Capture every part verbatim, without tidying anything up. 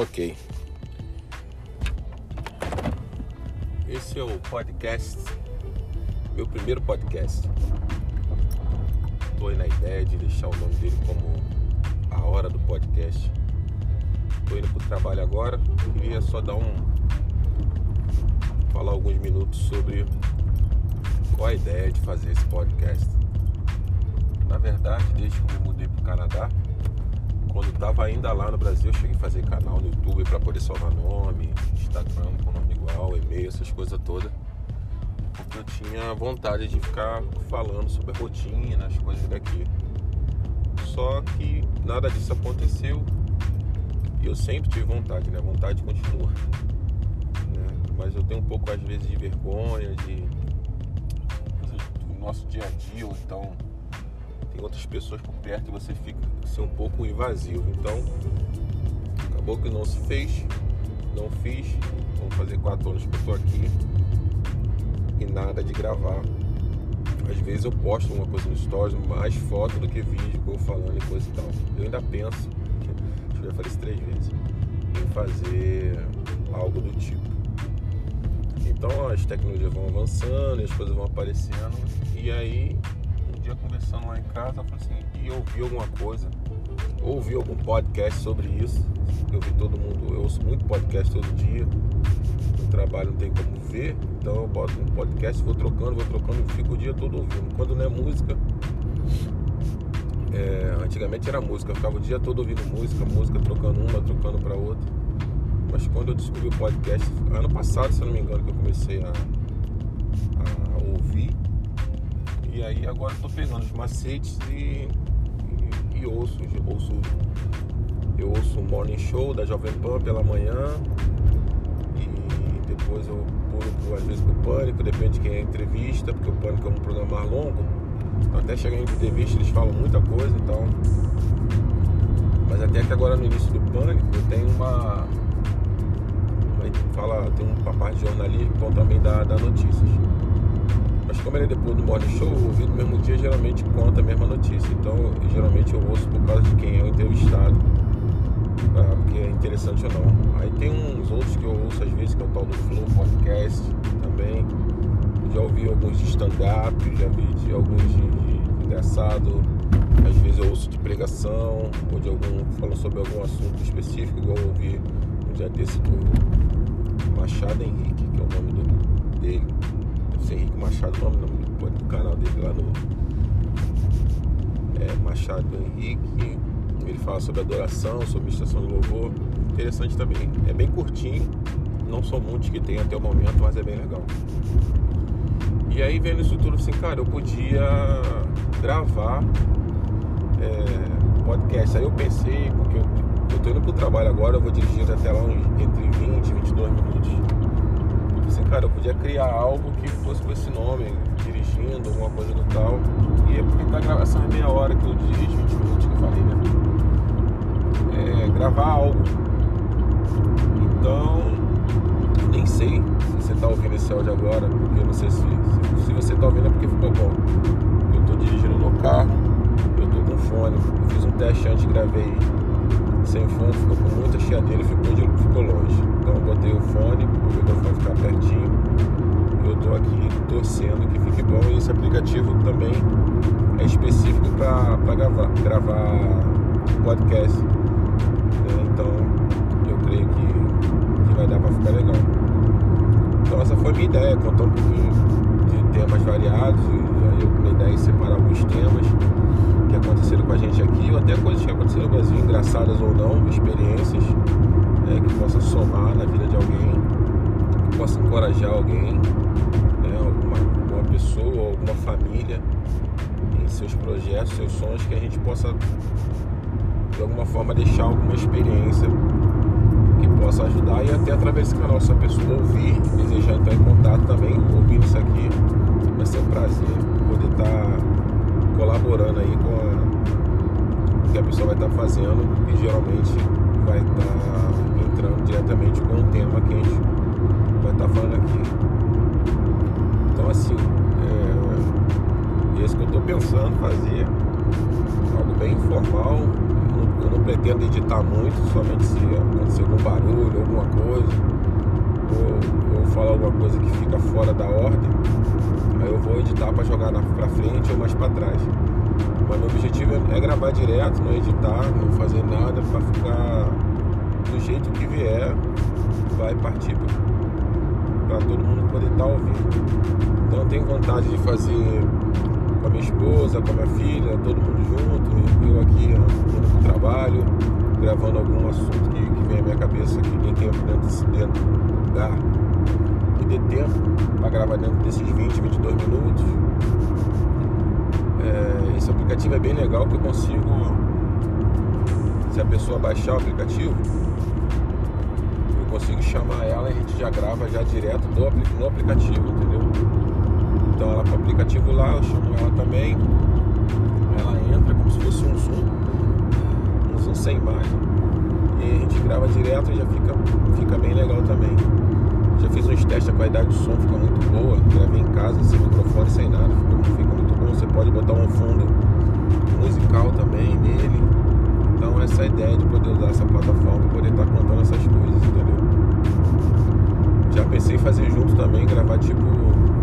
Ok. Esse é o podcast, meu primeiro podcast. Estou aí na ideia de deixar o nome dele como a hora do podcast. Estou indo para o trabalho agora. Eu queria só dar um... falar alguns minutos sobre qual a ideia de fazer esse podcast. Na verdade, desde que eu me mudei para o Canadá, quando estava ainda lá no Brasil, eu cheguei a fazer canal no YouTube para poder salvar nome, Instagram com nome igual, e-mail, essas coisas todas, porque eu tinha vontade de ficar falando sobre a rotina, as coisas daqui. Só que nada disso aconteceu e eu sempre tive vontade, né? Vontade continua, né? Mas eu tenho um pouco, às vezes, de vergonha de... do nosso dia a dia, ou então outras pessoas por perto e você fica assim, um pouco invasivo. Então acabou que não se fez, não fiz. Vão fazer quatro anos que eu tô aqui e nada de gravar. Às vezes eu posto uma coisa no stories, mais foto do que vídeo, eu falando e coisa e tal. Eu ainda penso, acho que eu já falei isso três vezes, em fazer algo do tipo. Então as tecnologias vão avançando, as coisas vão aparecendo, e aí conversando lá em casa, eu falei assim, e eu ouvi alguma coisa, ouvi algum podcast sobre isso. Eu vi todo mundo, eu ouço muito podcast todo dia, no trabalho não tem como ver, então eu boto um podcast, vou trocando, vou trocando, fico o dia todo ouvindo. Quando não é música, é, antigamente era música, eu ficava o dia todo ouvindo música, música, trocando uma, trocando para outra. Mas quando eu descobri o podcast, ano passado, se eu não me engano, que eu comecei a, a ouvir. E aí agora eu tô pegando os macetes e, e, e ouço, ouço, eu ouço o Morning Show da Jovem Pan pela manhã e depois eu pulo às vezes pro Pânico, depende de quem é a entrevista, porque o Pânico é um programa mais longo, então, até chegar em entrevista eles falam muita coisa e tal. Mas até que agora no início do Pânico tem uma, uma fala, tem uma parte de jornalismo, então também dá, dá notícias. Mas como ele é depois do Morning Show, eu ouvi no mesmo dia, geralmente conta a mesma notícia. Então, eu, geralmente eu ouço por causa de quem é o entrevistado, tá? Porque é interessante ou não. Aí tem uns outros que eu ouço às vezes, que é o tal do Flow Podcast também. Já ouvi alguns de stand-up, já vi de alguns de, de engraçado. Às vezes eu ouço de pregação, ou de algum, falando sobre algum assunto específico, igual eu ouvi um dia desse do Machado Henrique, que é o nome do, dele. Henrique Machado, o nome do, do canal dele lá no é, Machado Henrique. Ele fala sobre adoração, sobre estação de louvor. Interessante também. É bem curtinho, não são muitos que tem até o momento, mas é bem legal. E aí vendo isso tudo assim, cara, eu podia gravar é, podcast. Aí eu pensei, porque eu, eu tô indo pro trabalho agora, eu vou dirigindo até lá entre vinte e vinte e dois minutos. Assim, cara, eu podia criar algo que fosse com esse nome, dirigindo, alguma coisa do tal. E é porque tá gravando essa meia hora que eu dirijo, vinte minutos que eu falei, né? É, gravar algo. Então, nem sei se você tá ouvindo esse áudio agora, porque eu não sei se, se, se você tá ouvindo é porque ficou bom. Eu tô dirigindo no carro, eu tô com fone, eu fiz um teste antes, gravei sem fone, ficou com muita chiadeira, ficou, de, ficou longe. Então eu botei o fone, o microfone ficar pertinho. Eu tô aqui torcendo que fique bom. E esse aplicativo também é específico para gravar, gravar podcast. Então eu creio que, que vai dar para ficar legal. Então essa foi a minha ideia, contar um pouquinho de temas variados. E aí minha ideia é separar alguns temas que aconteceram com a gente aqui, ou até coisas que aconteceram no Brasil, engraçadas ou não, experiências é, que possam somar na vida de alguém, que possa encorajar alguém, né, alguma, alguma pessoa, alguma família em seus projetos, seus sonhos, que a gente possa de alguma forma deixar alguma experiência que possa ajudar. E até através desse canal, se a pessoa ouvir, desejar entrar em contato também, ouvindo isso aqui, vai ser um prazer poder estar colaborando aí com a, o que a pessoa vai estar fazendo, e geralmente vai estar entrando diretamente com o tema que a gente vai estar falando aqui. Então assim, é, é isso que eu estou pensando fazer, algo bem informal, Eu não pretendo editar muito, somente se acontecer algum barulho, alguma coisa, ou, ou falar alguma coisa que fica fora da ordem, aí eu vou editar para jogar na, pra frente ou mais para trás. Mas meu objetivo é gravar direto, não editar, não fazer nada, para ficar do jeito que vier, vai partir para todo mundo poder estar ouvindo. Então eu tenho vontade de fazer com a minha esposa, com a minha filha, todo mundo junto, eu aqui indo pro trabalho, gravando algum assunto que, que vem à minha cabeça, que ninguém tem dentro desse dentro lugar, que dê tempo para gravar dentro desses vinte, vinte e dois minutos. É, esse aplicativo é bem legal, que eu consigo, se a pessoa baixar o aplicativo, eu consigo chamar ela e a gente já grava já direto do, no aplicativo, entendeu? Então ela com o aplicativo lá, eu chamo ela também, ela entra como se fosse um zoom, um zoom sem imagem, e a gente grava direto e já fica, fica bem legal também. Já fiz uns testes, a qualidade do som fica muito boa, gravei em casa, sem microfone, sem nada, fica, fica muito bom. Você pode botar um fundo musical também nele, então essa é a ideia de poder usar essa plataforma, poder estar contando essas coisas, entendeu? Já pensei em fazer junto também, gravar tipo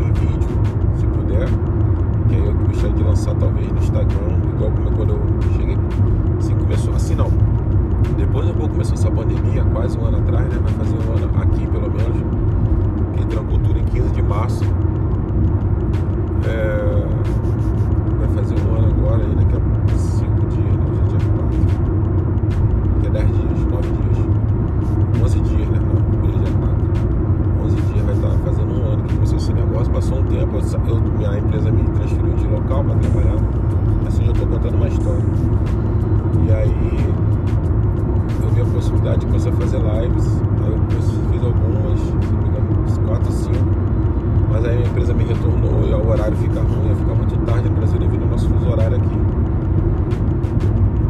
em vídeo, se puder, que aí eu gostaria de lançar talvez no Instagram, igual como quando eu cheguei, assim começou, assim não, depois um pouco começou essa pandemia, quase um ano atrás, né? Vai fazer um ano aqui pelo menos, que trancou tudo em quinze de março, é... vai fazer um ano agora, aí daqui a cinco dias, né? Hoje é dia quatro, daqui a dez dias, nove dias, onze dias, né? Hoje é quatro, onze dias, vai estar fazendo um ano que começou esse negócio. Passou um tempo, eu, minha empresa me transferiu de local para trabalhar, assim eu estou contando uma história, e aí eu vi a possibilidade de começar a fazer lives, aí eu fiz algumas, se não me engano, quatro, cinco, mas aí a empresa me retornou e o horário fica ruim, ia ficar muito tarde no Brasil devido ao nosso fuso horário aqui.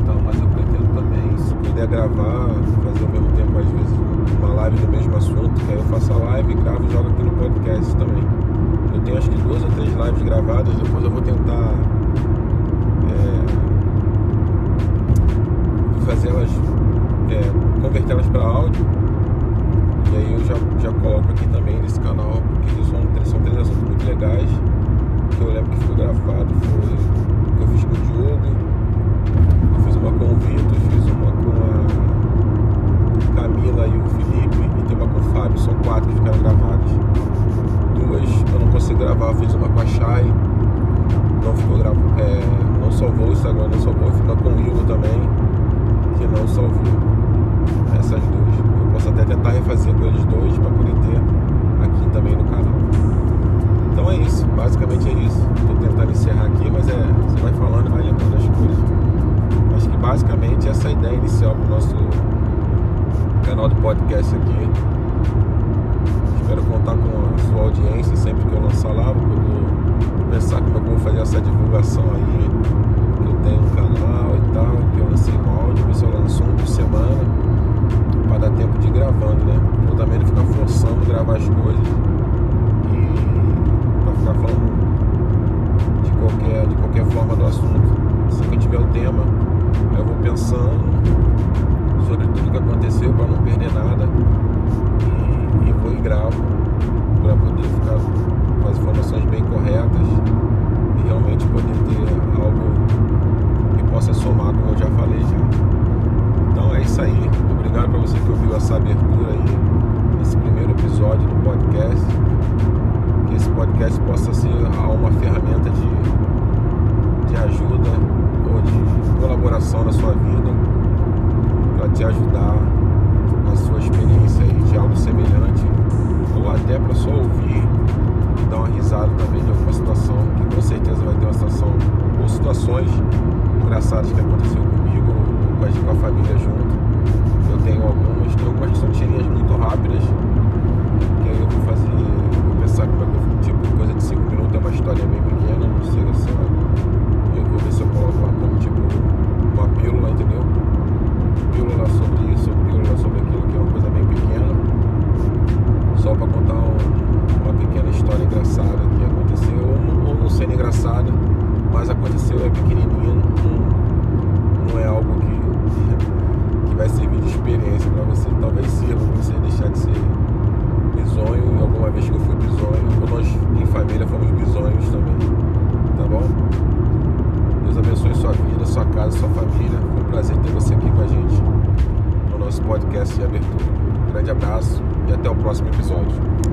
Então, mas eu pretendo também, se puder gravar, fazer ao mesmo tempo às vezes uma live do mesmo assunto, que aí eu faço a live, gravo e jogo aqui no podcast também. Eu tenho acho que duas ou três lives gravadas, depois eu vou tentar é, fazer elas, É, converter elas para áudio, e aí eu já, já coloco aqui também nesse canal, porque são, são três assuntos muito legais que eu lembro que ficou gravado. Foi eu fiz com o Diogo, eu fiz uma com o Vitor, fiz uma com a Camila e o Felipe, e tem uma com o Fábio, são quatro que ficaram gravadas. Duas eu não consegui gravar, eu fiz uma com a Chay, não ficou gravado, é, não salvou o Instagram, não salvou, ficou com o Igor também, que não salvou. Essas duas, eu posso até tentar refazer com eles dois para poder ter aqui também no canal. Então é isso, basicamente é isso. Estou tentando encerrar aqui, mas é, você vai falando e vai lembrando as coisas. Acho que basicamente essa é a ideia inicial para o nosso canal de podcast aqui. Espero contar com a sua audiência sempre que eu lançar lá. Vou pensar como eu vou fazer essa divulgação aí. Eu tenho um canal e tal, que eu lancei no áudio, mas eu lanço um por semana, para dar tempo de ir gravando, né? Eu também não ficar forçando gravar as coisas e para ficar falando de qualquer, de qualquer forma do assunto. Assim que eu tiver o tema, eu vou pensando sobre tudo que aconteceu para não perder nada e, e vou e gravo para poder ficar com as informações bem corretas e realmente poder ter algo que possa somar, como eu já falei já. Então é isso aí, obrigado para você que ouviu essa abertura aí, esse primeiro episódio do podcast, que esse podcast possa ser uma ferramenta de, de ajuda ou de colaboração na sua vida, para te ajudar na sua experiência aí de algo semelhante, ou até para só ouvir e dar uma risada também de alguma situação, que com certeza vai ter uma situação ou situações engraçadas que aconteceu comigo, com a família junto. Eu tenho algumas, tenho algumas que são tirinhas muito rápidas, que aí eu vou fazer, vou pensar como é que eu, tipo, coisa de cinco minutos, é uma história bem pequena, não sei assim, eu vou ver se eu coloco lá como tipo uma pílula, entendeu? Pílula sobre isso, pílula sobre aquilo, que é uma coisa bem pequena, só para contar um, uma pequena história engraçada que aconteceu, ou, ou não sendo engraçada, mas aconteceu, é pequenininha, não, não é algo que sua casa, sua família. Foi um prazer ter você aqui com a gente no nosso podcast de abertura. Um grande abraço e até o próximo episódio.